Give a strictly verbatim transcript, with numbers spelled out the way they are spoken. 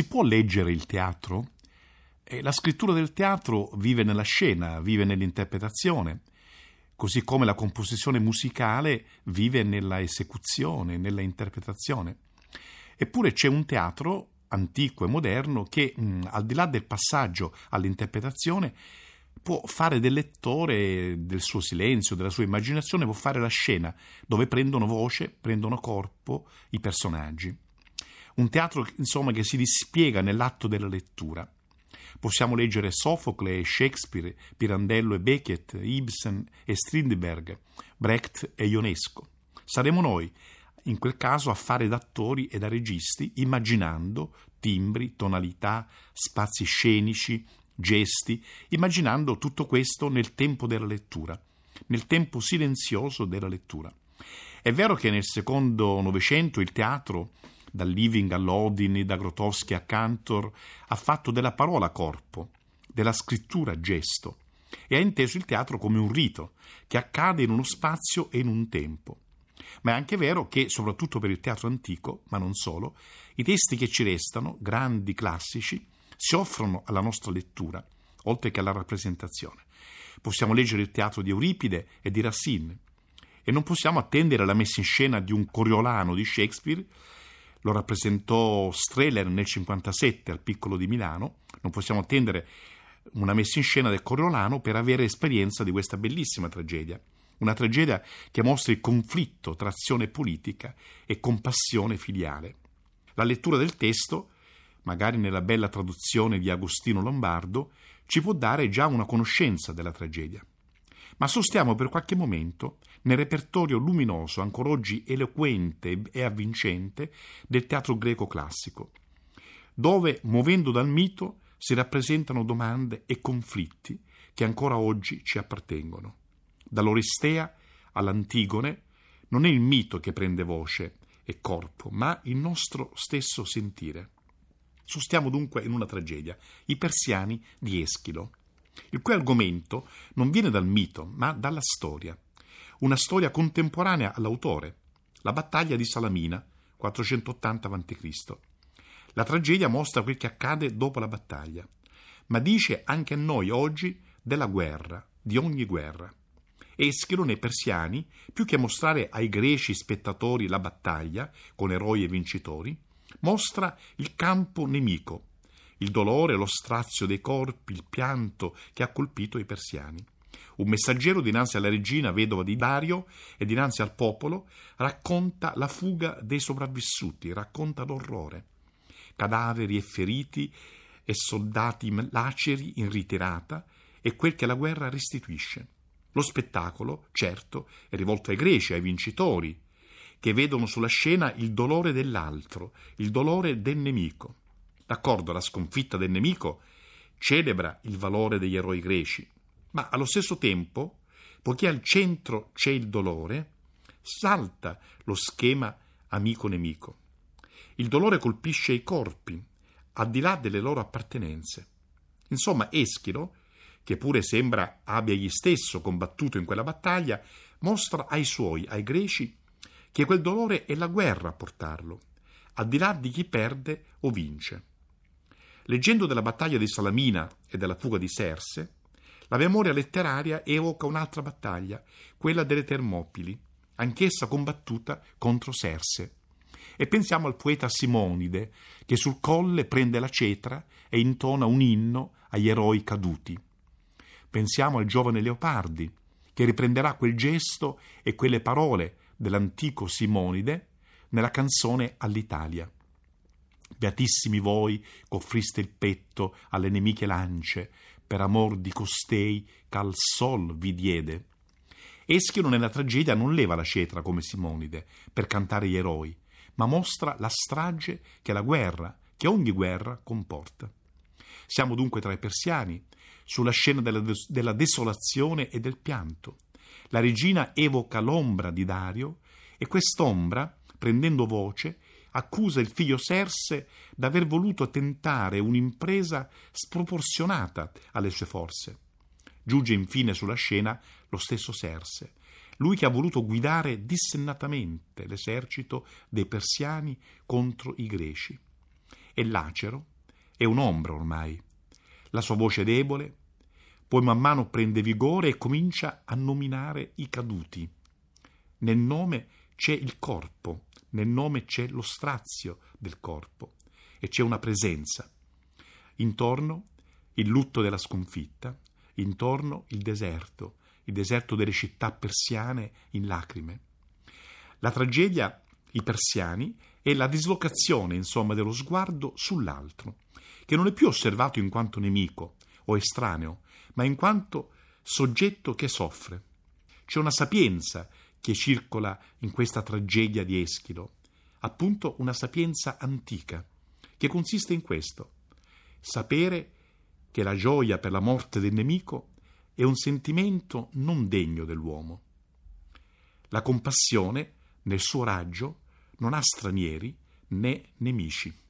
Si può leggere il teatro? E la scrittura del teatro vive nella scena, vive nell'interpretazione, così come la composizione musicale vive nella esecuzione, nella interpretazione. Eppure c'è un teatro antico e moderno che, mh, al di là del passaggio all'interpretazione, può fare del lettore, del suo silenzio, della sua immaginazione, può fare la scena, dove prendono voce, prendono corpo i personaggi. Un teatro, insomma, che si dispiega nell'atto della lettura. Possiamo leggere Sofocle e Shakespeare, Pirandello e Beckett, Ibsen e Strindberg, Brecht e Ionesco. Saremo noi, in quel caso, a fare da attori e da registi, immaginando timbri, tonalità, spazi scenici, gesti, immaginando tutto questo nel tempo della lettura, nel tempo silenzioso della lettura. È vero che nel secondo Novecento il teatro, dal Living all'Odini, da Grotowski a Cantor, ha fatto della parola corpo, della scrittura gesto, e ha inteso il teatro come un rito che accade in uno spazio e in un tempo. Ma è anche vero che, soprattutto per il teatro antico, ma non solo, i testi che ci restano, grandi classici, si offrono alla nostra lettura, oltre che alla rappresentazione. Possiamo leggere il teatro di Euripide e di Racine, e non possiamo attendere la messa in scena di un Coriolano di Shakespeare. Lo rappresentò Strehler nel cinquantasette al Piccolo di Milano. Non possiamo attendere una messa in scena del Coriolano per avere esperienza di questa bellissima tragedia. Una tragedia che mostra il conflitto tra azione politica e compassione filiale. La lettura del testo, magari nella bella traduzione di Agostino Lombardo, ci può dare già una conoscenza della tragedia. Ma sostiamo per qualche momento nel repertorio luminoso, ancora oggi eloquente e avvincente, del teatro greco classico, dove, muovendo dal mito, si rappresentano domande e conflitti che ancora oggi ci appartengono. Dall'Orestea all'Antigone non è il mito che prende voce e corpo, ma il nostro stesso sentire. Sostiamo dunque in una tragedia, I Persiani di Eschilo, il cui argomento non viene dal mito, ma dalla storia. Una storia contemporanea all'autore, la battaglia di Salamina, quattrocentottanta avanti Cristo La tragedia mostra quel che accade dopo la battaglia, ma dice anche a noi oggi della guerra, di ogni guerra. Eschilo nei Persiani, più che mostrare ai greci spettatori la battaglia, con eroi e vincitori, mostra il campo nemico, il dolore, lo strazio dei corpi, il pianto che ha colpito i Persiani. Un messaggero dinanzi alla regina vedova di Dario e dinanzi al popolo racconta la fuga dei sopravvissuti, racconta l'orrore. Cadaveri e feriti e soldati laceri in ritirata è quel che la guerra restituisce. Lo spettacolo, certo, è rivolto ai greci, ai vincitori, che vedono sulla scena il dolore dell'altro, il dolore del nemico. D'accordo, la sconfitta del nemico celebra il valore degli eroi greci, ma allo stesso tempo, poiché al centro c'è il dolore, salta lo schema amico-nemico. Il dolore colpisce i corpi, al di là delle loro appartenenze. Insomma, Eschilo, che pure sembra abbia egli stesso combattuto in quella battaglia, mostra ai suoi, ai greci, che quel dolore è la guerra a portarlo, al di là di chi perde o vince. Leggendo della battaglia di Salamina e della fuga di Serse, la memoria letteraria evoca un'altra battaglia, quella delle Termopili, anch'essa combattuta contro Serse. E pensiamo al poeta Simonide, che sul colle prende la cetra e intona un inno agli eroi caduti. Pensiamo al giovane Leopardi, che riprenderà quel gesto e quelle parole dell'antico Simonide nella canzone All'Italia. Beatissimi voi, offriste il petto alle nemiche lance, per amor di costei ch'al sol vi diede. Eschilo nella tragedia non leva la cetra come Simonide per cantare gli eroi, ma mostra la strage che la guerra, che ogni guerra comporta. Siamo dunque tra i Persiani, sulla scena della, des- della desolazione e del pianto. La regina evoca l'ombra di Dario e quest'ombra, prendendo voce, accusa il figlio Serse d'aver voluto tentare un'impresa sproporzionata alle sue forze. Giunge infine sulla scena lo stesso Serse, lui che ha voluto guidare dissennatamente l'esercito dei Persiani contro i Greci. È lacero, è un'ombra ormai. La sua voce è debole, poi man mano prende vigore e comincia a nominare i caduti. Nel nome c'è il corpo, nel nome c'è lo strazio del corpo e c'è una presenza. Intorno il lutto della sconfitta, intorno il deserto, il deserto delle città persiane in lacrime. La tragedia, i persiani, è la dislocazione, insomma, dello sguardo sull'altro, che non è più osservato in quanto nemico o estraneo, ma in quanto soggetto che soffre. C'è una sapienza che circola in questa tragedia di Eschilo, appunto una sapienza antica, che consiste in questo: sapere che la gioia per la morte del nemico è un sentimento non degno dell'uomo. La compassione, nel suo raggio, non ha stranieri né nemici.